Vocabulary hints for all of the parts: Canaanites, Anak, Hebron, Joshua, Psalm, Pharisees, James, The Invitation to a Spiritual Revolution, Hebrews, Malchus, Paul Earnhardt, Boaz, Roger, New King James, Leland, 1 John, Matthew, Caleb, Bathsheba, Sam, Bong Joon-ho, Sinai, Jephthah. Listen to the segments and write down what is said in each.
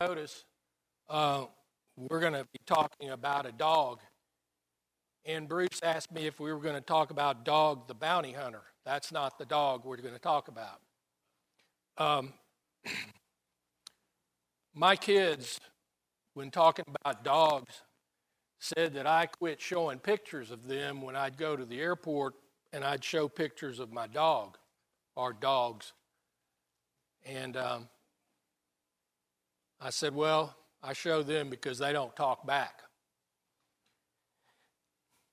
Notice, we're going to be talking about a dog. And Bruce asked me if we were going to talk about Dog the Bounty Hunter. That's not the dog we're going to talk about. My kids, when talking about dogs, said that I quit showing pictures of them when I'd go to the airport and I'd show pictures of my dog or dogs. And I said, well, I show them because they don't talk back.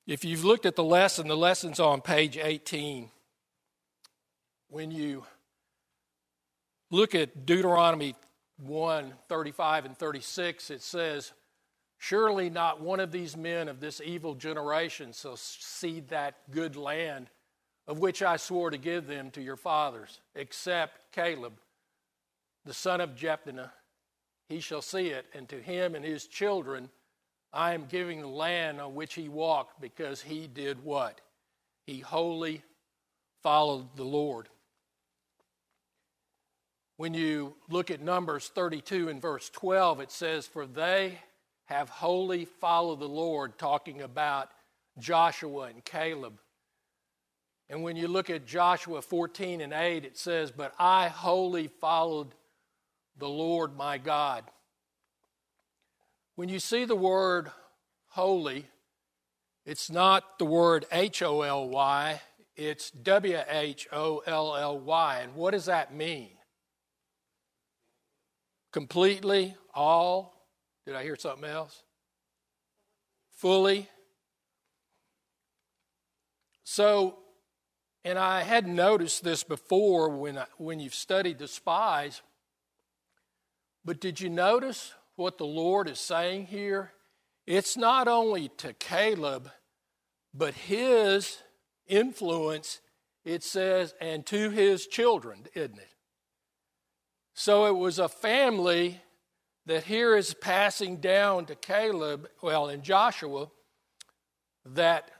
If you've looked at the lesson, the lesson's on page 18. When you look at Deuteronomy 1:35 and 36, it says, surely not one of these men of this evil generation shall see that good land of which I swore to give them to your fathers, except Caleb, the son of Jephthah. He shall see it, and to him and his children I am giving the land on which he walked, because he did what? He wholly followed the Lord. When you look at Numbers 32 and verse 12, it says, for they have wholly followed the Lord, talking about Joshua and Caleb. And when you look at Joshua 14 and 8, it says, but I wholly followed the Lord my God. When you see the word holy, it's not the word H-O-L-Y, it's W-H-O-L-L-Y. And what does that mean? Completely, all, did I hear something else? Fully. So, and I hadn't noticed this before when you've studied the spies, but did you notice what the Lord is saying here? It's not only to Caleb, but his influence, it says, and to his children, isn't it? So it was a family that here is passing down to Caleb, well, and Joshua, that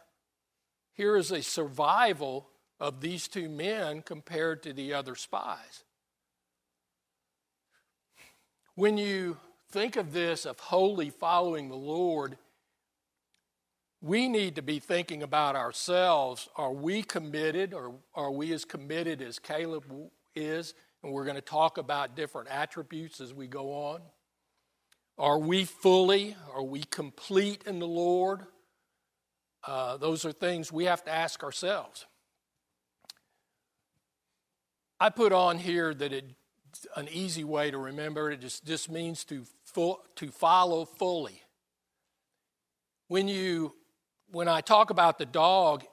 here is a survival of these two men compared to the other spies. When you think of this, of wholly following the Lord, we need to be thinking about ourselves. Are we committed, or are we as committed as Caleb is? And we're going to talk about different attributes as we go on. Are we fully? Are we complete in the Lord? Those are things we have to ask ourselves. I put on here that an easy way to remember it just means to follow fully. When I talk about the dog,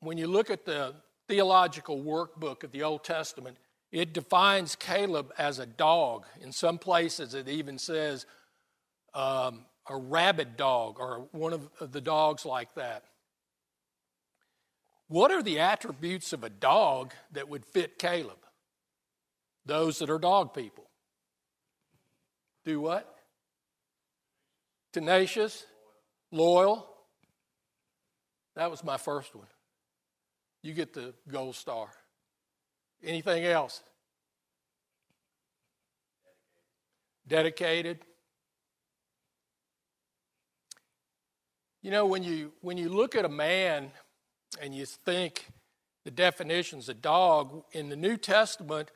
when you look at the theological workbook of the Old Testament, it defines Caleb as a dog. In some places, it even says a rabid dog or one of the dogs like that. What are the attributes of a dog that would fit Caleb? Those that are dog people. Do what? Tenacious, loyal. That was my first one. You get the gold star. Anything else? Dedicated. You know, when you look at a man and you think the definition's a dog, in the New Testament,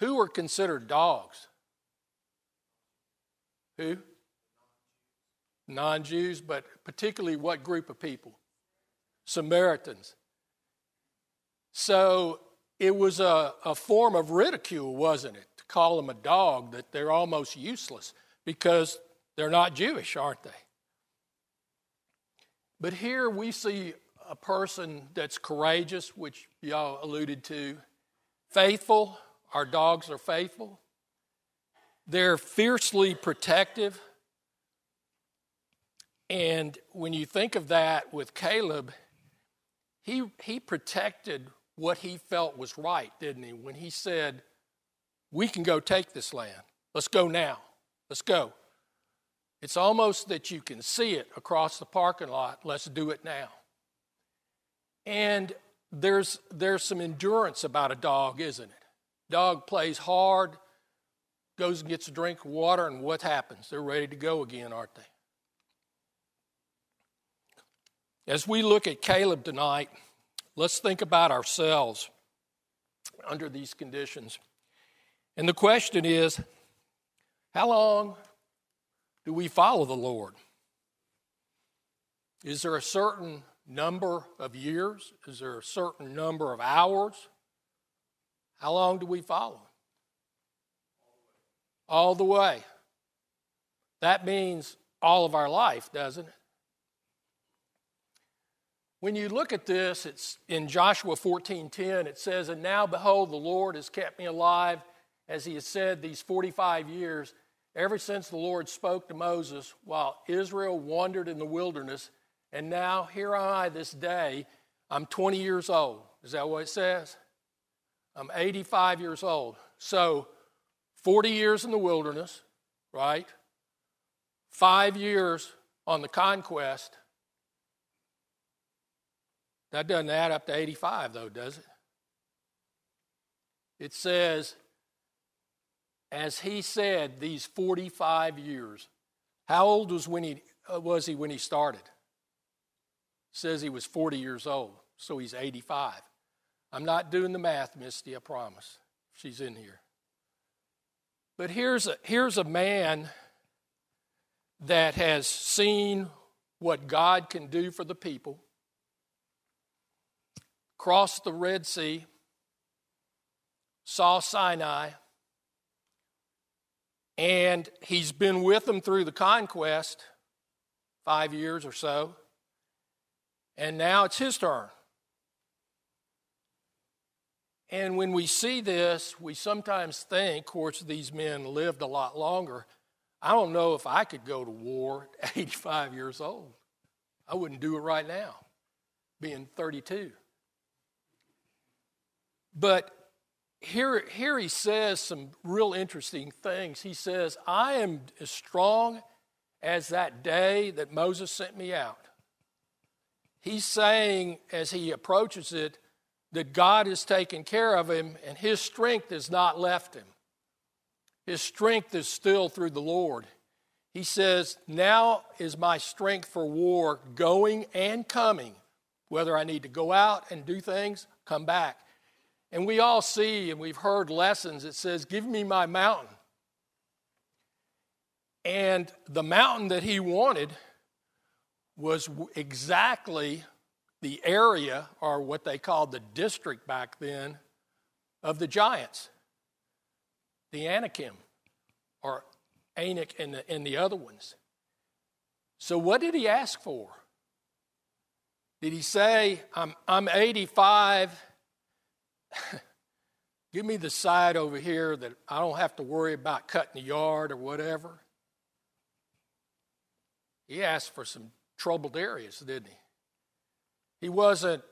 who were considered dogs? Who? Non-Jews, but particularly what group of people? Samaritans. So it was a form of ridicule, wasn't it? To call them a dog, that they're almost useless because they're not Jewish, aren't they? But here we see a person that's courageous, which y'all alluded to, faithful. Our dogs are faithful. They're fiercely protective. And when you think of that with Caleb, he protected what he felt was right, didn't he? When he said, we can go take this land. Let's go now. Let's go. It's almost that you can see it across the parking lot. Let's do it now. And there's some endurance about a dog, isn't it? Dog plays hard. goes and gets a drink of water, and what happens? They're ready to go again, aren't they? As we look at Caleb tonight, let's think about ourselves under these conditions. And the question is, how long do we follow the Lord? Is there a certain number of years? Is there a certain number of hours? How long do we follow? All the way. That means all of our life, doesn't it? When you look at this, it's in Joshua 14:10, it says, "And now behold, the Lord has kept me alive, as he has said, these 45 years, ever since the Lord spoke to Moses while Israel wandered in the wilderness. And now here I this day, I'm 20 years old." Is that what it says? I'm 85 years old. So 40 years in the wilderness, right? 5 years on the conquest. That doesn't add up to 85, though, does it? It says, as he said, these 45 years. How old was he when he started? Says he was 40 years old, so he's 85. I'm not doing the math, Misty, I promise. She's in here. But here's a man that has seen what God can do for the people, crossed the Red Sea, saw Sinai, and he's been with them through the conquest, 5 years or so, and now it's his turn. And when we see this, we sometimes think, of course, these men lived a lot longer. I don't know if I could go to war at 85 years old. I wouldn't do it right now, being 32. But here he says some real interesting things. He says, I am as strong as that day that Moses sent me out. He's saying, as he approaches it, that God has taken care of him and his strength has not left him. His strength is still through the Lord. He says, now is my strength for war, going and coming, whether I need to go out and do things, come back. And we all see, and we've heard lessons, it says, give me my mountain. And the mountain that he wanted was exactly the area, or what they called the district back then, of the giants. The Anakim, or Anak and the other ones. So what did he ask for? Did he say, I'm 85, give me the side over here that I don't have to worry about cutting the yard or whatever? He asked for some troubled areas, didn't he? He wasn't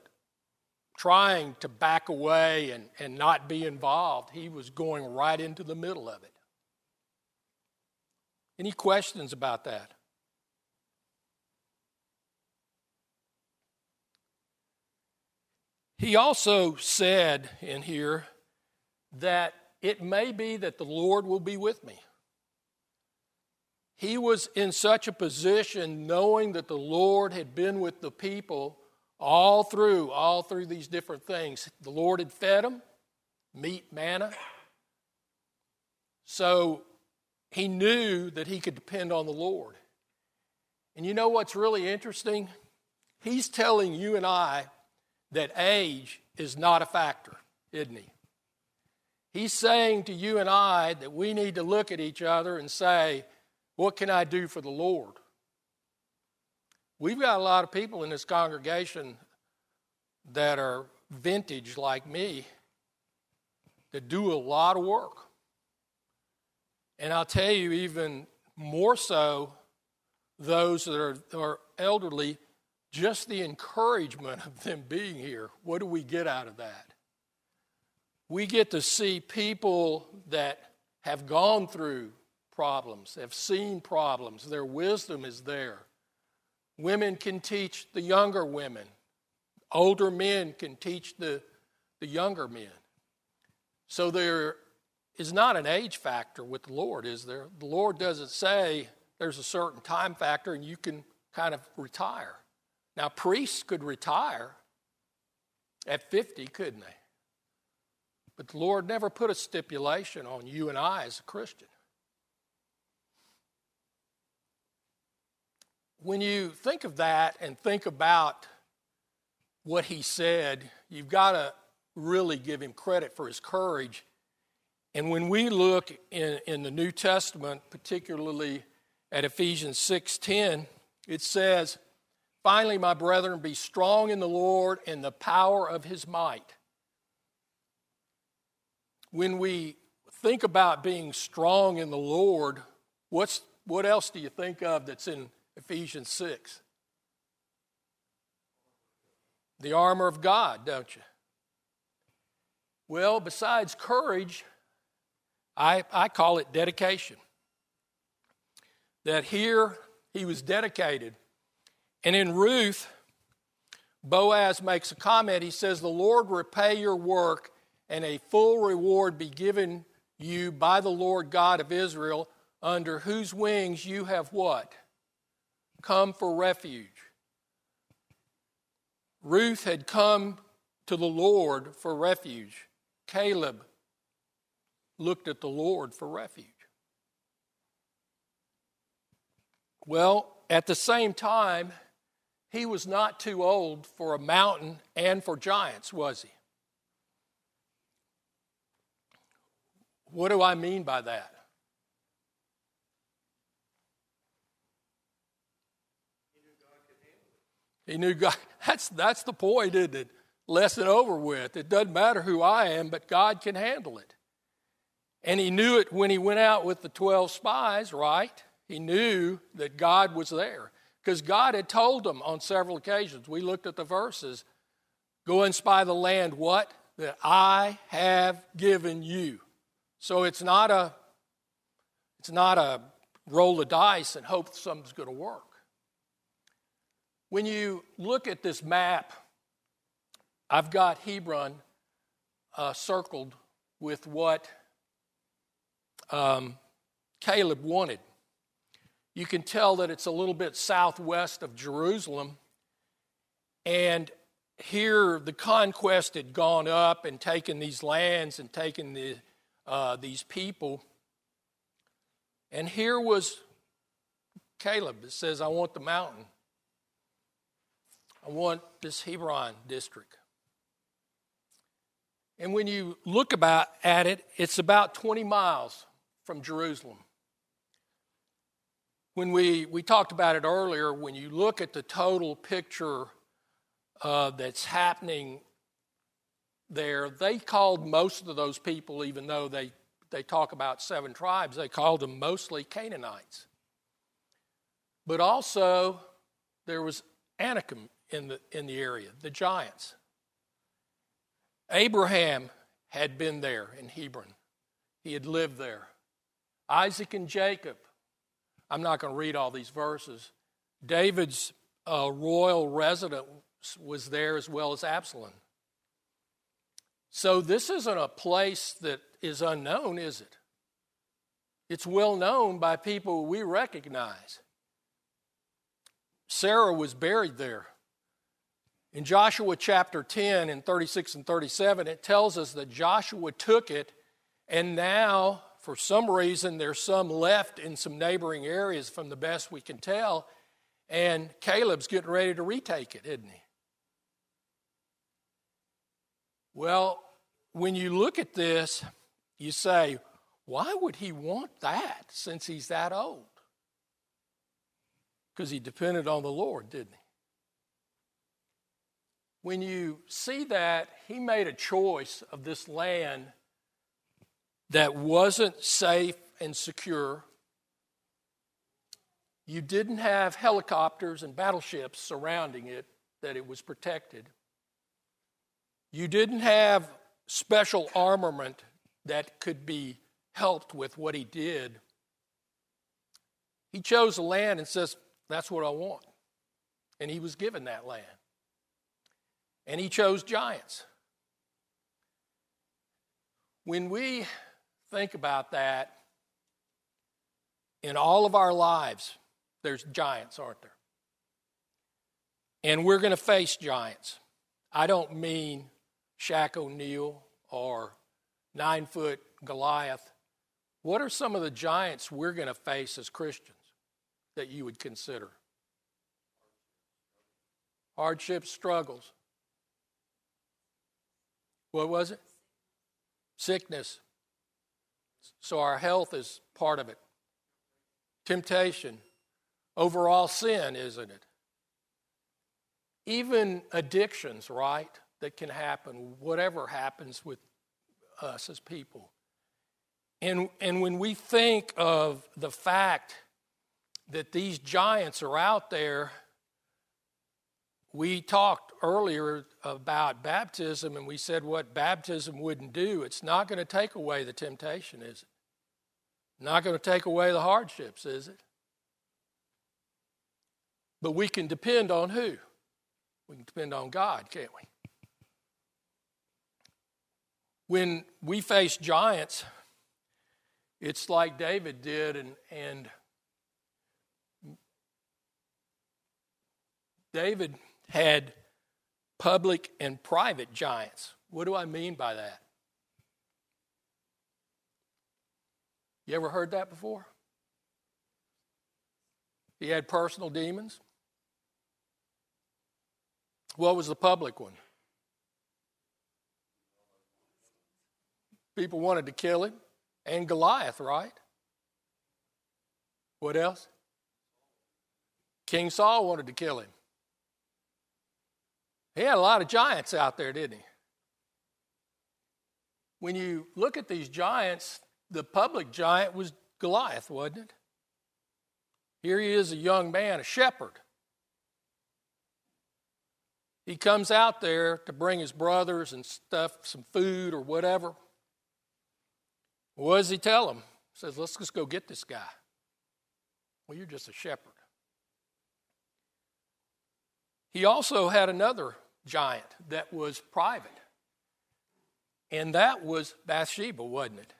trying to back away and not be involved. He was going right into the middle of it. Any questions about that? He also said in here that it may be that the Lord will be with me. He was in such a position knowing that the Lord had been with the people all through these different things. The Lord had fed them, meat, manna. So he knew that he could depend on the Lord. And you know what's really interesting? He's telling you and I that age is not a factor, isn't he? He's saying to you and I that we need to look at each other and say, what can I do for the Lord? We've got a lot of people in this congregation that are vintage like me that do a lot of work. And I'll tell you, even more so, those that are elderly, just the encouragement of them being here. What do we get out of that? We get to see people that have gone through problems, have seen problems. Their wisdom is there. Women can teach the younger women. Older men can teach the younger men. So there is not an age factor with the Lord, is there? The Lord doesn't say there's a certain time factor and you can kind of retire. Now, priests could retire at 50, couldn't they? But the Lord never put a stipulation on you and I as a Christian. When you think of that and think about what he said, you've got to really give him credit for his courage. And when we look in the New Testament, particularly at Ephesians 6:10, it says, "Finally, my brethren, be strong in the Lord and the power of his might." When we think about being strong in the Lord, what else do you think of that's in Ephesians 6? The armor of God, don't you? Well, besides courage, I call it dedication. That here he was dedicated. And in Ruth, Boaz makes a comment. He says, "The Lord repay your work, and a full reward be given you by the Lord God of Israel, under whose wings you have" what? "Come for refuge." Ruth had come to the Lord for refuge. Caleb looked at the Lord for refuge. Well, at the same time, he was not too old for a mountain and for giants, was he? What do I mean by that? He knew God could handle it. He knew God. That's the point, isn't it? Lesson over with. It doesn't matter who I am, but God can handle it. And he knew it when he went out with the 12 spies, right? He knew that God was there because God had told them on several occasions. We looked at the verses. Go and spy the land, what? That I have given you. So it's not a roll of dice and hope something's going to work. When you look at this map, I've got Hebron circled with what Caleb wanted. You can tell that it's a little bit southwest of Jerusalem. And here the conquest had gone up and taken these lands and taken these people. And here was Caleb that says, I want the mountain. I want this Hebron district. And when you look at it, it's about 20 miles from Jerusalem. When we talked about it earlier, when you look at the total picture that's happening there, they called most of those people, even though they talk about 7 tribes, they called them mostly Canaanites. But also, there was Anakim in the area, the giants. Abraham had been there in Hebron. He had lived there. Isaac and Jacob. I'm not going to read all these verses. David's royal residence was there, as well as Absalom. So this isn't a place that is unknown, is it? It's well known by people we recognize. Sarah was buried there. In Joshua chapter 10 in 36 and 37, it tells us that Joshua took it, and now for some reason there's some left in some neighboring areas from the best we can tell, and Caleb's getting ready to retake it, isn't he? Well, when you look at this, you say, why would he want that since he's that old? Because he depended on the Lord, didn't he? When you see that, he made a choice of this land that wasn't safe and secure. You didn't have helicopters and battleships surrounding it, that it was protected. You didn't have special armament that could be helped with what he did. He chose a land and says, that's what I want. And he was given that land. And he chose giants. When we Think about that. In all of our lives, there's giants, aren't there? And we're going to face giants. I don't mean Shaq O'Neal or 9-foot Goliath. What are some of the giants we're going to face as Christians that you would consider? Hardships, struggles. What was it? Sickness. So our health is part of it. Temptation. Overall sin, isn't it? Even addictions, right, that can happen, whatever happens with us as people. And when we think of the fact that these giants are out there, we talked earlier about baptism, and we said what baptism wouldn't do. It's not going to take away the temptation, is it? Not going to take away the hardships, is it? But we can depend on who? We can depend on God, can't we? When we face giants, it's like David did, and David had public and private giants. What do I mean by that? You ever heard that before? He had personal demons. What was the public one? People wanted to kill him. And Goliath, right? What else? King Saul wanted to kill him. He had a lot of giants out there, didn't he? When you look at these giants, the public giant was Goliath, wasn't it? Here he is, a young man, a shepherd. He comes out there to bring his brothers and stuff, some food or whatever. What does he tell them? He says, let's just go get this guy. Well, you're just a shepherd. He also had another giant that was private. And that was Bathsheba, wasn't it?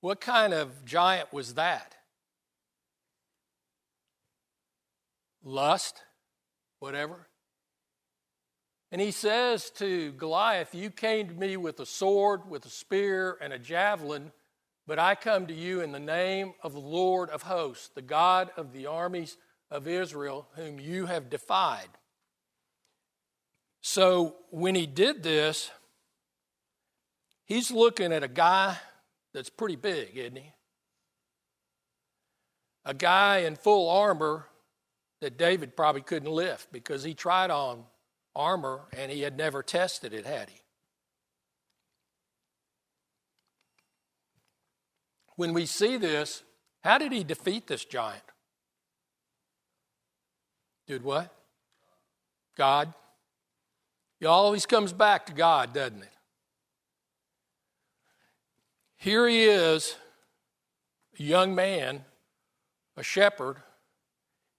What kind of giant was that? Lust, whatever. And he says to Goliath, you came to me with a sword, with a spear, and a javelin, but I come to you in the name of the Lord of hosts, the God of the armies of Israel, whom you have defied. So when he did this, he's looking at a guy that's pretty big, isn't he? A guy in full armor that David probably couldn't lift because he tried on armor, and he had never tested it, had he? When we see this, how did he defeat this giant? Did what? God. He always comes back to God, doesn't it? Here he is, a young man, a shepherd,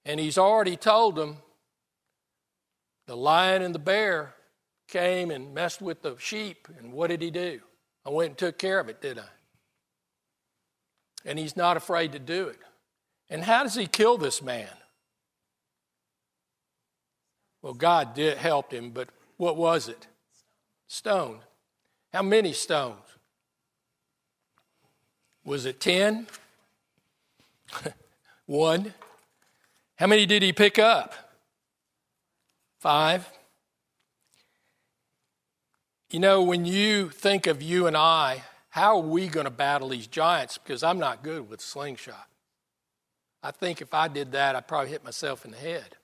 and he's already told him, the lion and the bear came and messed with the sheep, and what did he do? I went and took care of it, did I? And he's not afraid to do it. And how does he kill this man? Well, God did help him, but what was it? Stone. How many stones? Was it 10? 1? How many did he pick up? 5. You know, when you think of you and I, how are we going to battle these giants? Because I'm not good with slingshot. I think if I did that, I'd probably hit myself in the head.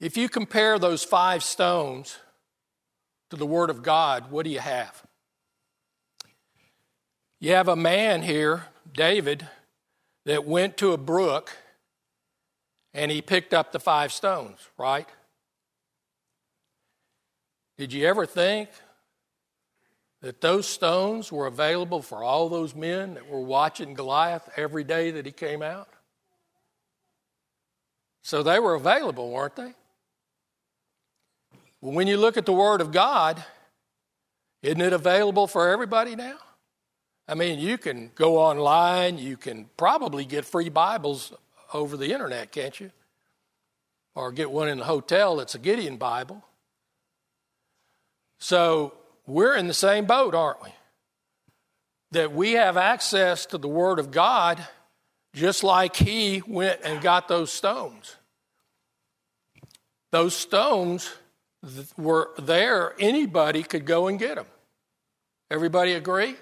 If you compare those 5 stones to the Word of God, what do you have? You have a man here, David, that went to a brook and he picked up the 5 stones, right? Did you ever think that those stones were available for all those men that were watching Goliath every day that he came out? So they were available, weren't they? When you look at the Word of God, isn't it available for everybody now? I mean, you can go online. You can probably get free Bibles over the internet, can't you? Or get one in the hotel that's a Gideon Bible. So we're in the same boat, aren't we? That we have access to the Word of God just like he went and got those stones. Those stones were there. Anybody could go and get them. Everybody agree?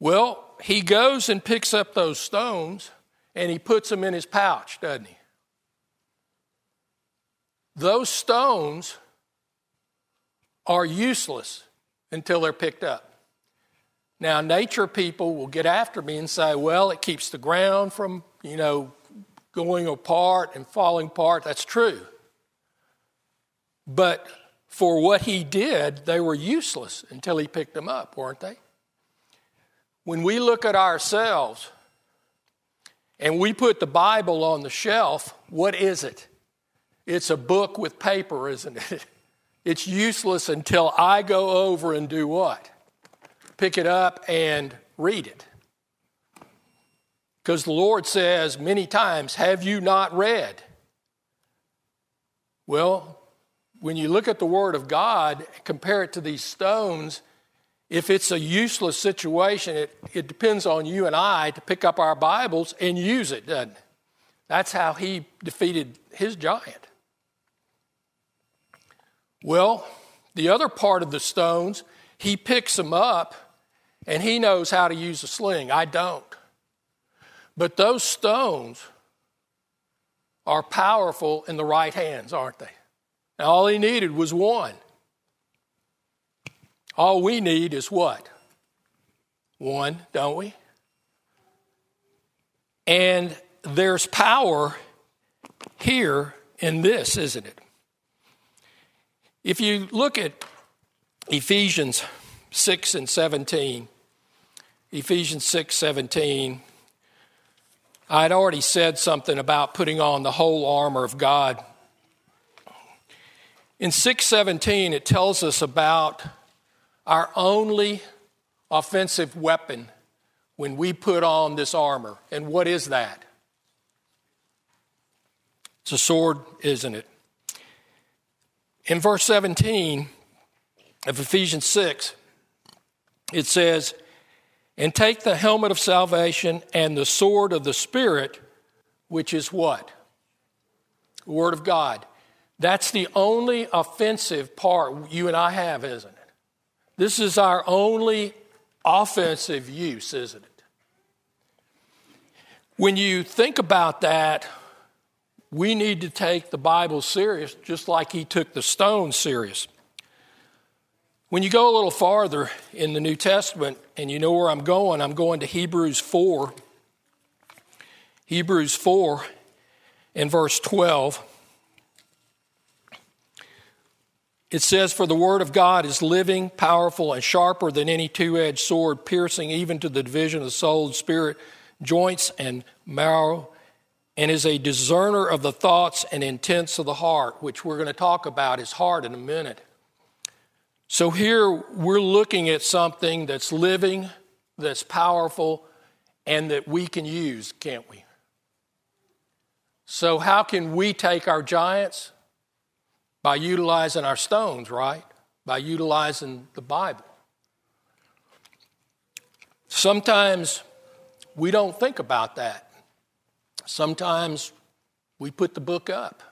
Well, he goes and picks up those stones and he puts them in his pouch, doesn't he? Those stones are useless until they're picked up. Now, nature people will get after me and say, well, it keeps the ground from, going apart and falling apart. That's true. But for what he did, they were useless until he picked them up, weren't they? When we look at ourselves and we put the Bible on the shelf, what is it? It's a book with paper, isn't it? It's useless until I go over and do what? Pick it up and read it. Because the Lord says many times, have you not read? Well, when you look at the Word of God, compare it to these stones, if it's a useless situation, it depends on you and I to pick up our Bibles and use it, doesn't it? That's how he defeated his giant. Well, the other part of the stones, he picks them up and he knows how to use a sling. I don't. But those stones are powerful in the right hands, aren't they? Now, all he needed was one. All we need is what? One, don't we? And there's power here in this, isn't it? If you look at Ephesians 6 and 17, I'd already said something about putting on the whole armor of God. In 6:17, it tells us about our only offensive weapon when we put on this armor. And what is that? It's a sword, isn't it? In verse 17 of Ephesians 6, it says, and take the helmet of salvation and the sword of the Spirit, which is what? The Word of God. That's the only offensive part you and I have, isn't it? This is our only offensive use, isn't it? When you think about that, we need to take the Bible serious, just like he took the stone serious. When you go a little farther in the New Testament, and you know where I'm going to Hebrews 4. Hebrews 4 and verse 12. It says, for the Word of God is living, powerful, and sharper than any two-edged sword, piercing even to the division of the soul and spirit, joints and marrow, and is a discerner of the thoughts and intents of the heart, which we're going to talk about his heart in a minute. So here we're looking at something that's living, that's powerful, and that we can use, can't we? So how can we take our giants? By utilizing our stones, right? By utilizing the Bible. Sometimes we don't think about that. Sometimes we put the book up.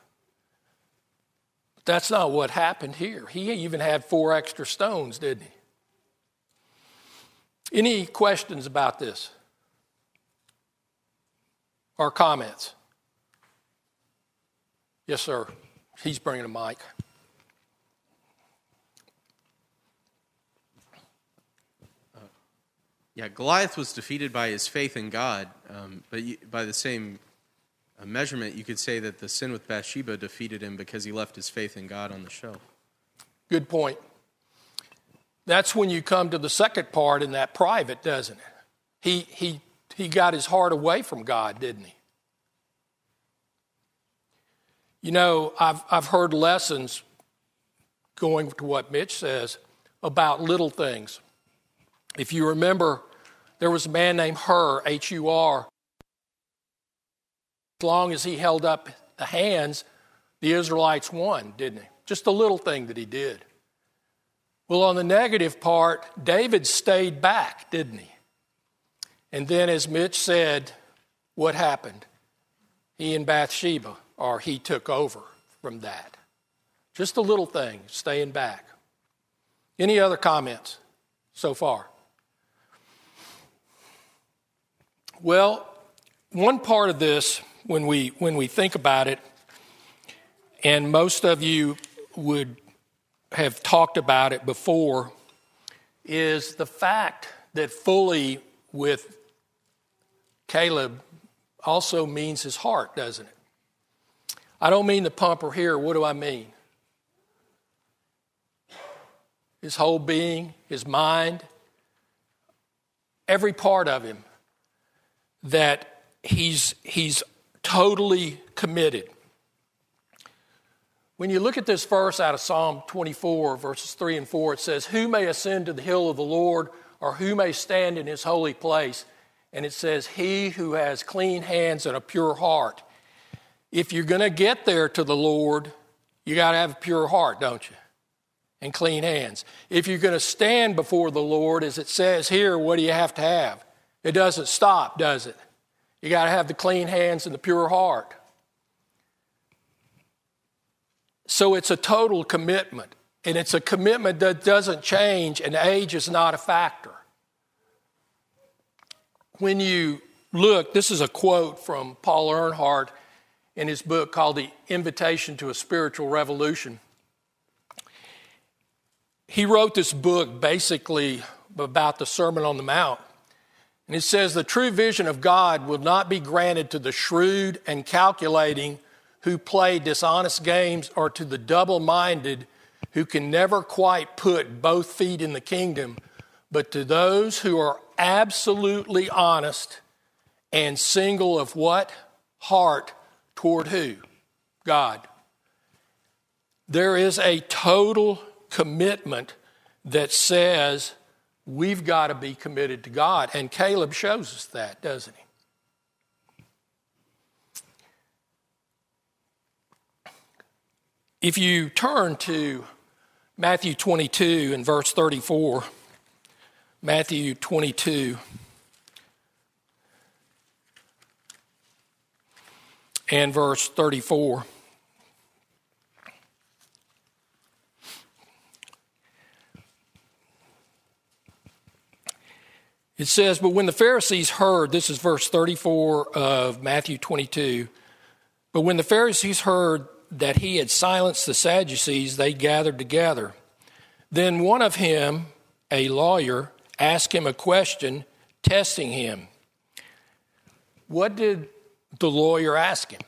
That's not what happened here. He even had 4 extra stones, didn't he? Any questions about this? Or comments? Yes, sir. He's bringing a mic. Goliath was defeated by his faith in God, but by the same measurement, you could say that the sin with Bathsheba defeated him because he left his faith in God on the shelf. Good point. That's when you come to the second part in that private, doesn't it? He got his heart away from God, didn't he? You know, I've heard lessons, going to what Mitch says, about little things. If you remember, there was a man named Hur, H-U-R. As long as he held up the hands, the Israelites won, didn't they? Just a little thing that he did. Well, on the negative part, David stayed back, didn't he? And then, as Mitch said, what happened? He and Bathsheba, or he took over from that. Just a little thing, staying back. Any other comments so far? Well, one part of this, when we think about it, and most of you would have talked about it before, is the fact that fully with Caleb also means his heart, doesn't it? I don't mean the pumper here. What do I mean? His whole being, his mind, every part of him, that he's totally committed. When you look at this verse out of Psalm 24, verses 3 and 4, it says, "Who may ascend to the hill of the Lord, or who may stand in his holy place?" And it says, "He who has clean hands and a pure heart." If you're going to get there to the Lord, you got to have a pure heart, don't you? And clean hands. If you're going to stand before the Lord, as it says here, what do you have to have? It doesn't stop, does it? You got to have the clean hands and the pure heart. So it's a total commitment, and it's a commitment that doesn't change, and age is not a factor. When you look, this is a quote from Paul Earnhardt in his book called The Invitation to a Spiritual Revolution. He wrote this book basically about the Sermon on the Mount, and it says, "The true vision of God will not be granted to the shrewd and calculating who play dishonest games, or to the double-minded who can never quite put both feet in the kingdom, but to those who are absolutely honest and single of what? Heart toward who? God." There is a total commitment that says we've got to be committed to God, and Caleb shows us that, doesn't he? If you turn to Matthew 22 and verse 34, Matthew 22 and verse 34, it says, "But when the Pharisees heard," this is verse 34 of Matthew 22, "but when the Pharisees heard that he had silenced the Sadducees, they gathered together. Then one of him, a lawyer, asked him a question, testing him." What did the lawyer ask him?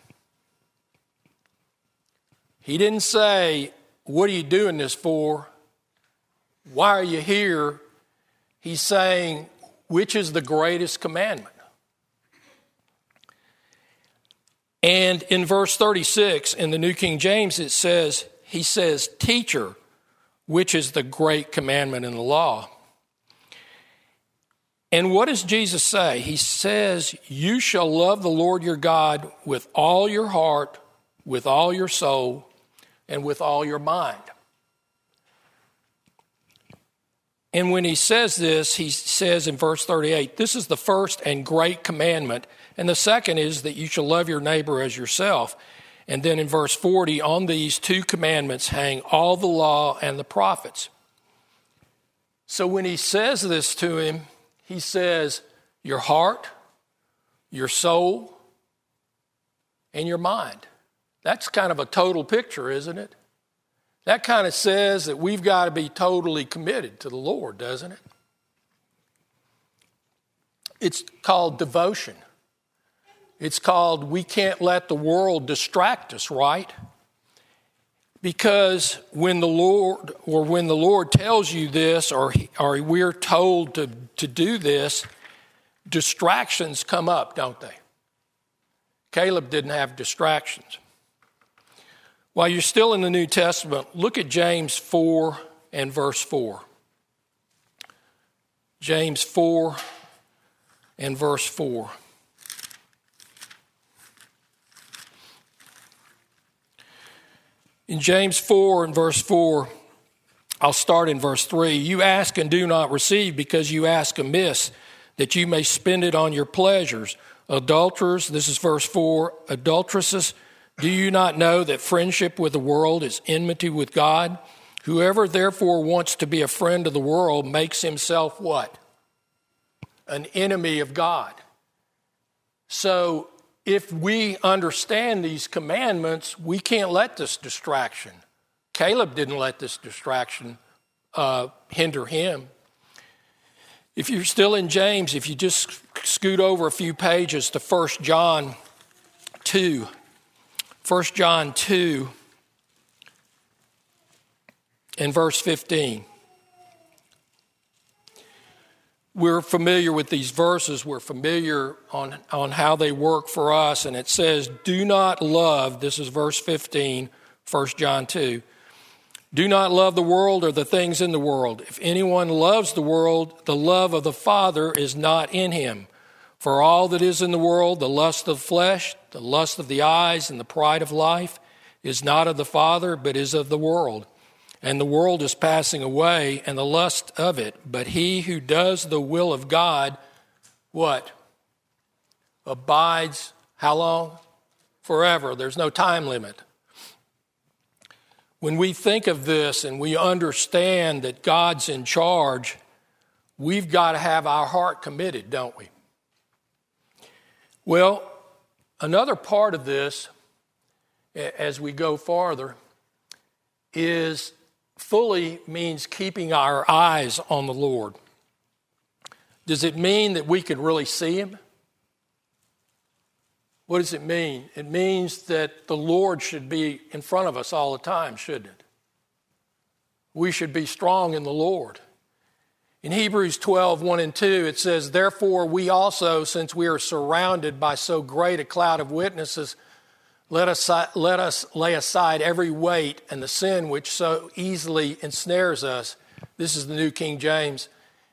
He didn't say, "What are you doing this for? Why are you here?" He's saying, which is the greatest commandment? And in verse 36 in the New King James, it says, he says, "Teacher, which is the great commandment in the law?" And what does Jesus say? He says, "You shall love the Lord your God with all your heart, with all your soul, and with all your mind." And when he says this, he says in verse 38, "This is the first and great commandment. And the second is that you shall love your neighbor as yourself." And then in verse 40, "On these two commandments hang all the law and the prophets." So when he says this to him, he says, your heart, your soul, and your mind. That's kind of a total picture, isn't it? That kind of says that we've got to be totally committed to the Lord, doesn't it? It's called devotion. It's called, we can't let the world distract us, right? Because when the Lord tells you this, or we're told to do this, distractions come up, don't they? Caleb didn't have distractions. While you're still in the New Testament, look at James 4 and verse 4. James 4 and verse 4. In James 4 and verse 4, I'll start in verse 3. You ask and do not receive because you ask amiss, that you may spend it on your pleasures. Adulterers, this is verse 4, adulteresses, do you not know that friendship with the world is enmity with God? Whoever therefore wants to be a friend of the world makes himself what? An enemy of God. So if we understand these commandments, we can't let this distraction. Caleb didn't let this distraction hinder him. If you're still in James, if you just scoot over a few pages to 1 John 2. 1 John 2 and verse 15. We're familiar with these verses. We're familiar on how they work for us. And it says, do not love, this is verse 15, 1 John 2. Do not love the world or the things in the world. If anyone loves the world, the love of the Father is not in him. For all that is in the world, the lust of the flesh, the lust of the eyes, and the pride of life is not of the Father, but is of the world. And the world is passing away, and the lust of it. But he who does the will of God, what? Abides how long? Forever. There's no time limit. When we think of this and we understand that God's in charge, we've got to have our heart committed, don't we? Well, another part of this, as we go farther, is fully means keeping our eyes on the Lord. Does it mean that we can really see him? What does it mean? It means that the Lord should be in front of us all the time, shouldn't it? We should be strong in the Lord. In Hebrews 12, 1 and 2, it says, therefore we also, since we are surrounded by so great a cloud of witnesses, let us lay aside every weight and the sin which so easily ensnares us. This is the New King James.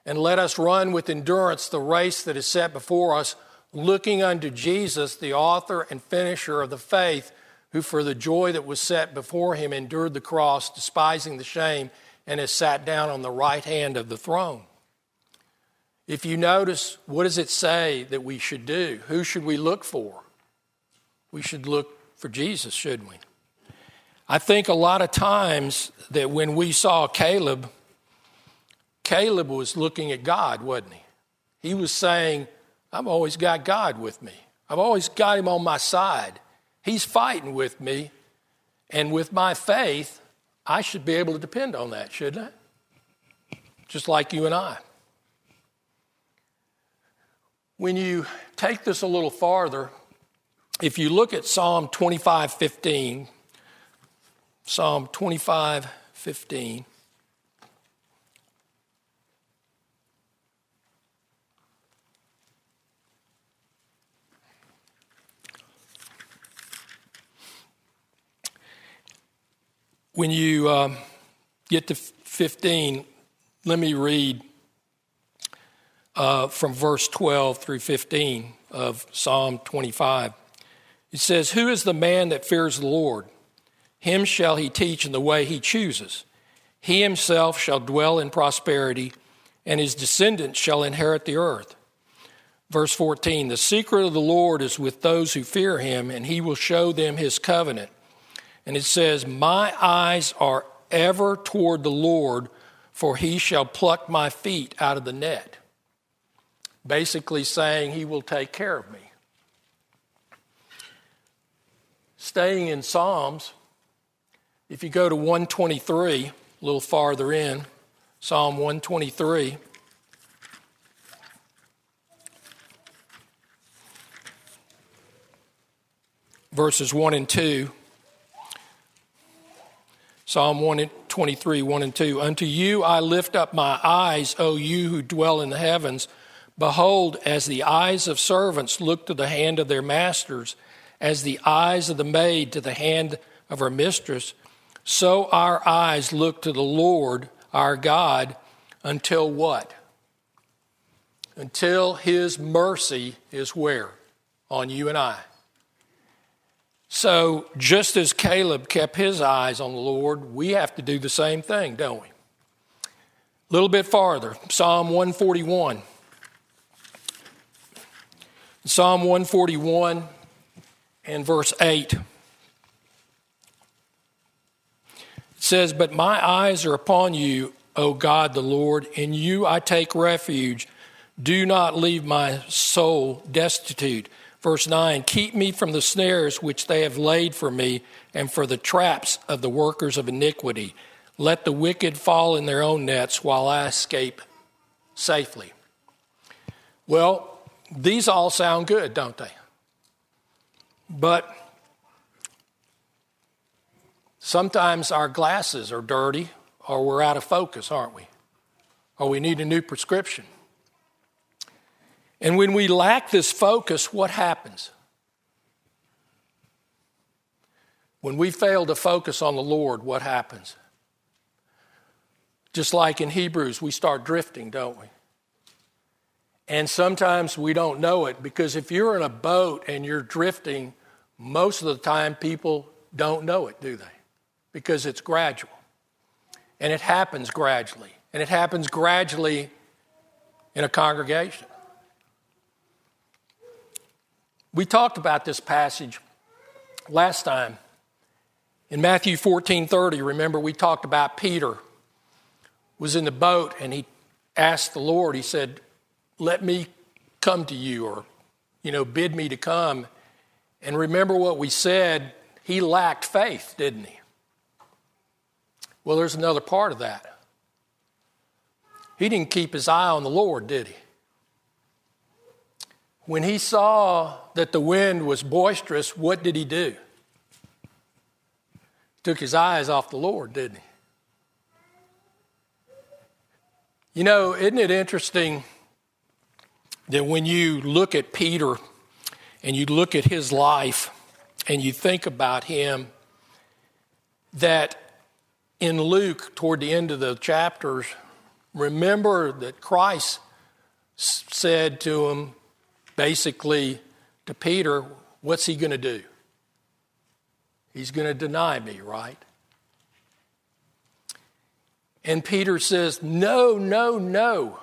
And let us run with endurance the race that is set before us, looking unto Jesus, the author and finisher of the faith, who for the joy that was set before him endured the cross, despising the shame, and has sat down on the right hand of the throne. If you notice, what does it say that we should do? Who should we look for? We should look for Jesus, shouldn't we? I think a lot of times that when we saw Caleb, Caleb was looking at God, wasn't he? He was saying, I've always got God with me. I've always got him on my side. He's fighting with me. And with my faith, I should be able to depend on that, shouldn't I? Just like you and I. When you take this a little farther, if you look at Psalm 25:15, Psalm 25:15, when you get to 15, let me read from verse 12 through 15 of Psalm 25. It says, who is the man that fears the Lord? Him shall he teach in the way he chooses. He himself shall dwell in prosperity, and his descendants shall inherit the earth. Verse 14, the secret of the Lord is with those who fear him, and he will show them his covenant. And it says, my eyes are ever toward the Lord, for he shall pluck my feet out of the net. Basically saying he will take care of me. Staying in Psalms, if you go to 123, a little farther in, Psalm 123. Verses 1 and 2. Psalm 123, 1 and 2. Unto you I lift up my eyes, O you who dwell in the heavens. Behold, as the eyes of servants look to the hand of their masters, as the eyes of the maid to the hand of her mistress, so our eyes look to the Lord, our God, until what? Until his mercy is where? On you and I. So just as Caleb kept his eyes on the Lord, we have to do the same thing, don't we? A little bit farther, Psalm 141. Psalm 141 and verse 8. It says, "But my eyes are upon you, O God the Lord. In you I take refuge. Do not leave my soul destitute." Verse 9, "Keep me from the snares which they have laid for me and for the traps of the workers of iniquity. Let the wicked fall in their own nets while I escape safely." Well, these all sound good, don't they? But sometimes our glasses are dirty or we're out of focus, aren't we? Or we need a new prescription. And when we lack this focus, what happens? When we fail to focus on the Lord, what happens? Just like in Hebrews, we start drifting, don't we? And sometimes we don't know it, because if you're in a boat and you're drifting, most of the time people don't know it, do they? Because it's gradual. And it happens gradually. And it happens gradually in a congregation. We talked about this passage last time. In Matthew 14:30, remember we talked about Peter was in the boat and he asked the Lord, he said, "Let me come to you," or, bid me to come. And remember what we said, he lacked faith, didn't he? Well, there's another part of that. He didn't keep his eye on the Lord, did he? When he saw that the wind was boisterous, what did he do? Took his eyes off the Lord, didn't he? Isn't it interesting that when you look at Peter and you look at his life and you think about him, that in Luke, toward the end of the chapters, remember that Christ said to him, basically to Peter, what's he going to do? He's going to deny me, right? And Peter says, "No, no, no.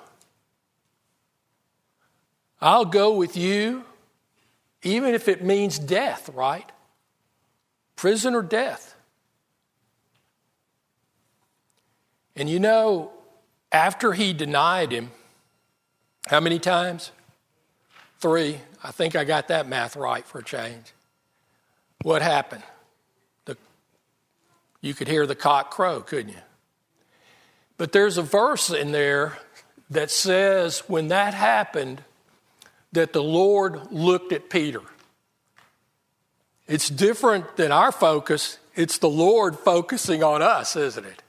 I'll go with you, even if it means death," right? Prison or death. And after he denied him, how many times? 3. I think I got that math right for a change. What happened? You could hear the cock crow, couldn't you? But there's a verse in there that says when that happened, that the Lord looked at Peter. It's different than our focus. It's the Lord focusing on us, isn't it?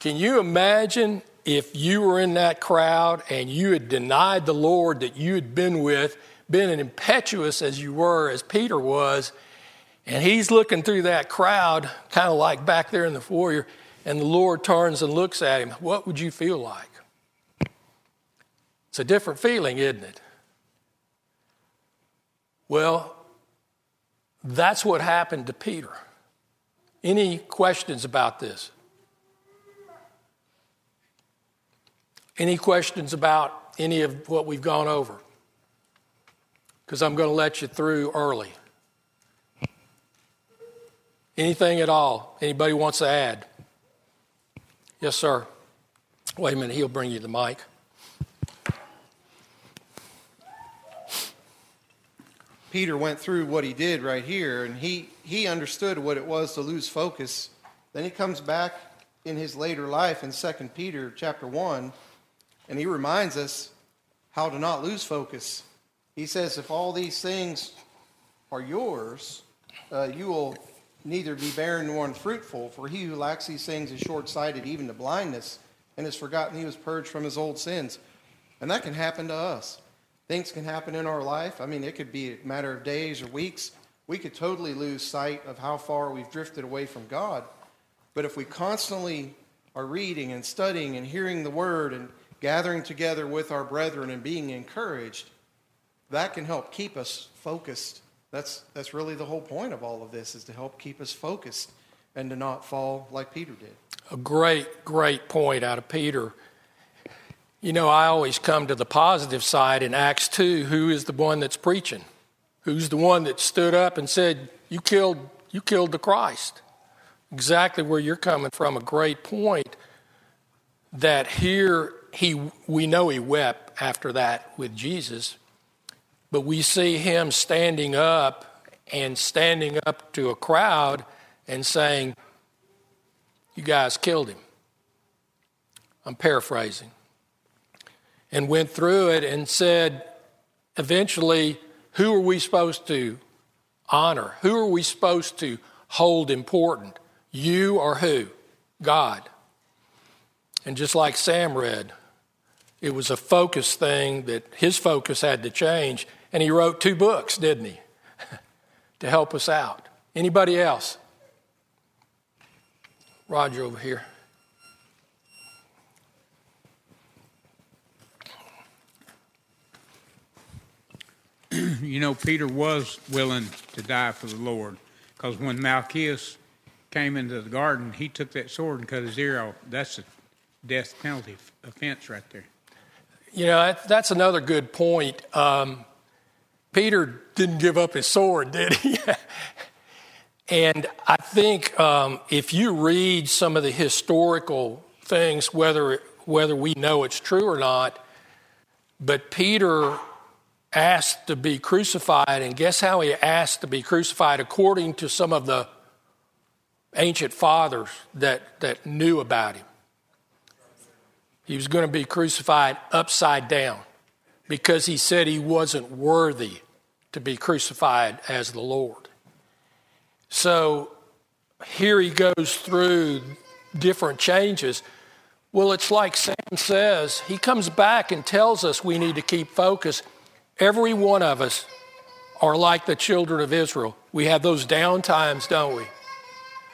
Can you imagine if you were in that crowd and you had denied the Lord that you had been with, been impetuous as you were, as Peter was, and he's looking through that crowd, kind of like back there in the foyer, and the Lord turns and looks at him, what would you feel like? It's a different feeling, isn't it? Well, that's what happened to Peter. Any questions about this? Any questions about any of what we've gone over? Because I'm going to let you through early. Anything at all? Anybody wants to add? Yes, sir. Wait a minute, he'll bring you the mic. Peter went through what he did right here, and he understood what it was to lose focus. Then he comes back in his later life in 2 Peter chapter 1, and he reminds us how to not lose focus. He says, if all these things are yours, you will neither be barren nor unfruitful, for he who lacks these things is short-sighted even to blindness, and has forgotten he was purged from his old sins. And that can happen to us. Things can happen in our life. It could be a matter of days or weeks we could totally lose sight of how far we've drifted away from God. But if we constantly are reading and studying and hearing the word and gathering together with our brethren and being encouraged, that can help keep us focused. That's really the whole point of all of this, is to help keep us focused and to not fall like Peter did. A great, great point out of Peter. You know, I always come to the positive side in Acts 2. Who is the one that's preaching? Who's the one that stood up and said, you killed the Christ? Exactly where you're coming from. A great point that here we know he wept after that with Jesus, but we see him standing up to a crowd and saying, you guys killed him. I'm paraphrasing. And went through it and said, eventually, who are we supposed to honor? Who are we supposed to hold important? You or who? God. And just like Sam read, it was a focus thing that his focus had to change. And he wrote 2 books, didn't he? to help us out. Anybody else? Roger over here. You know, Peter was willing to die for the Lord, because when Malchus came into the garden, he took that sword and cut his ear off. That's a death penalty offense right there. You know, that's another good point. Peter didn't give up his sword, did he? And I think if you read some of the historical things, whether we know it's true or not, but Peter asked to be crucified, and guess how he asked to be crucified according to some of the ancient fathers that knew about him. He was going to be crucified upside down because he said he wasn't worthy to be crucified as the Lord. So here he goes through different changes. Well, it's like Sam says, he comes back and tells us we need to keep focus. Every one of us are like the children of Israel. We have those down times, don't we?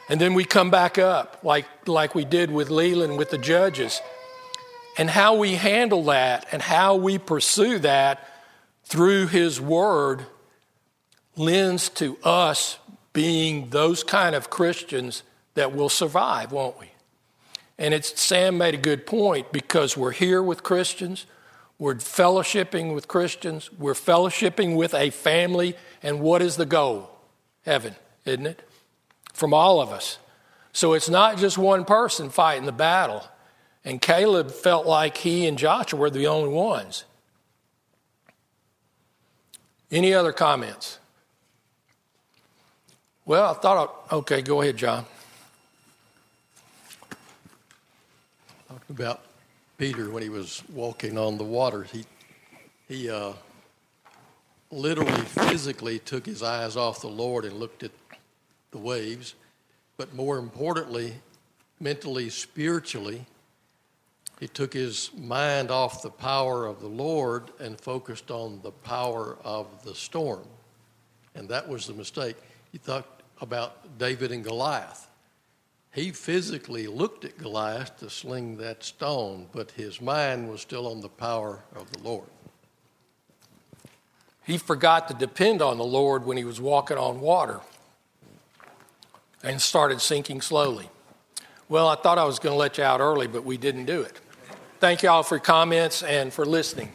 And then we come back up like we did with Leland, with the judges. And how we handle that and how we pursue that through his word lends to us being those kind of Christians that will survive, won't we? And Sam made a good point, because we're here with Christians. We're fellowshipping with Christians. We're fellowshipping with a family. And what is the goal? Heaven, isn't it? From all of us. So it's not just one person fighting the battle. And Caleb felt like he and Joshua were the only ones. Any other comments? Well, okay, go ahead, John. Talk about Peter, when he was walking on the water, he literally, physically took his eyes off the Lord and looked at the waves. But more importantly, mentally, spiritually, he took his mind off the power of the Lord and focused on the power of the storm. And that was the mistake. He thought about David and Goliath. He physically looked at Goliath to sling that stone, but his mind was still on the power of the Lord. He forgot to depend on the Lord when he was walking on water and started sinking slowly. Well, I thought I was going to let you out early, but we didn't do it. Thank you all for your comments and for listening.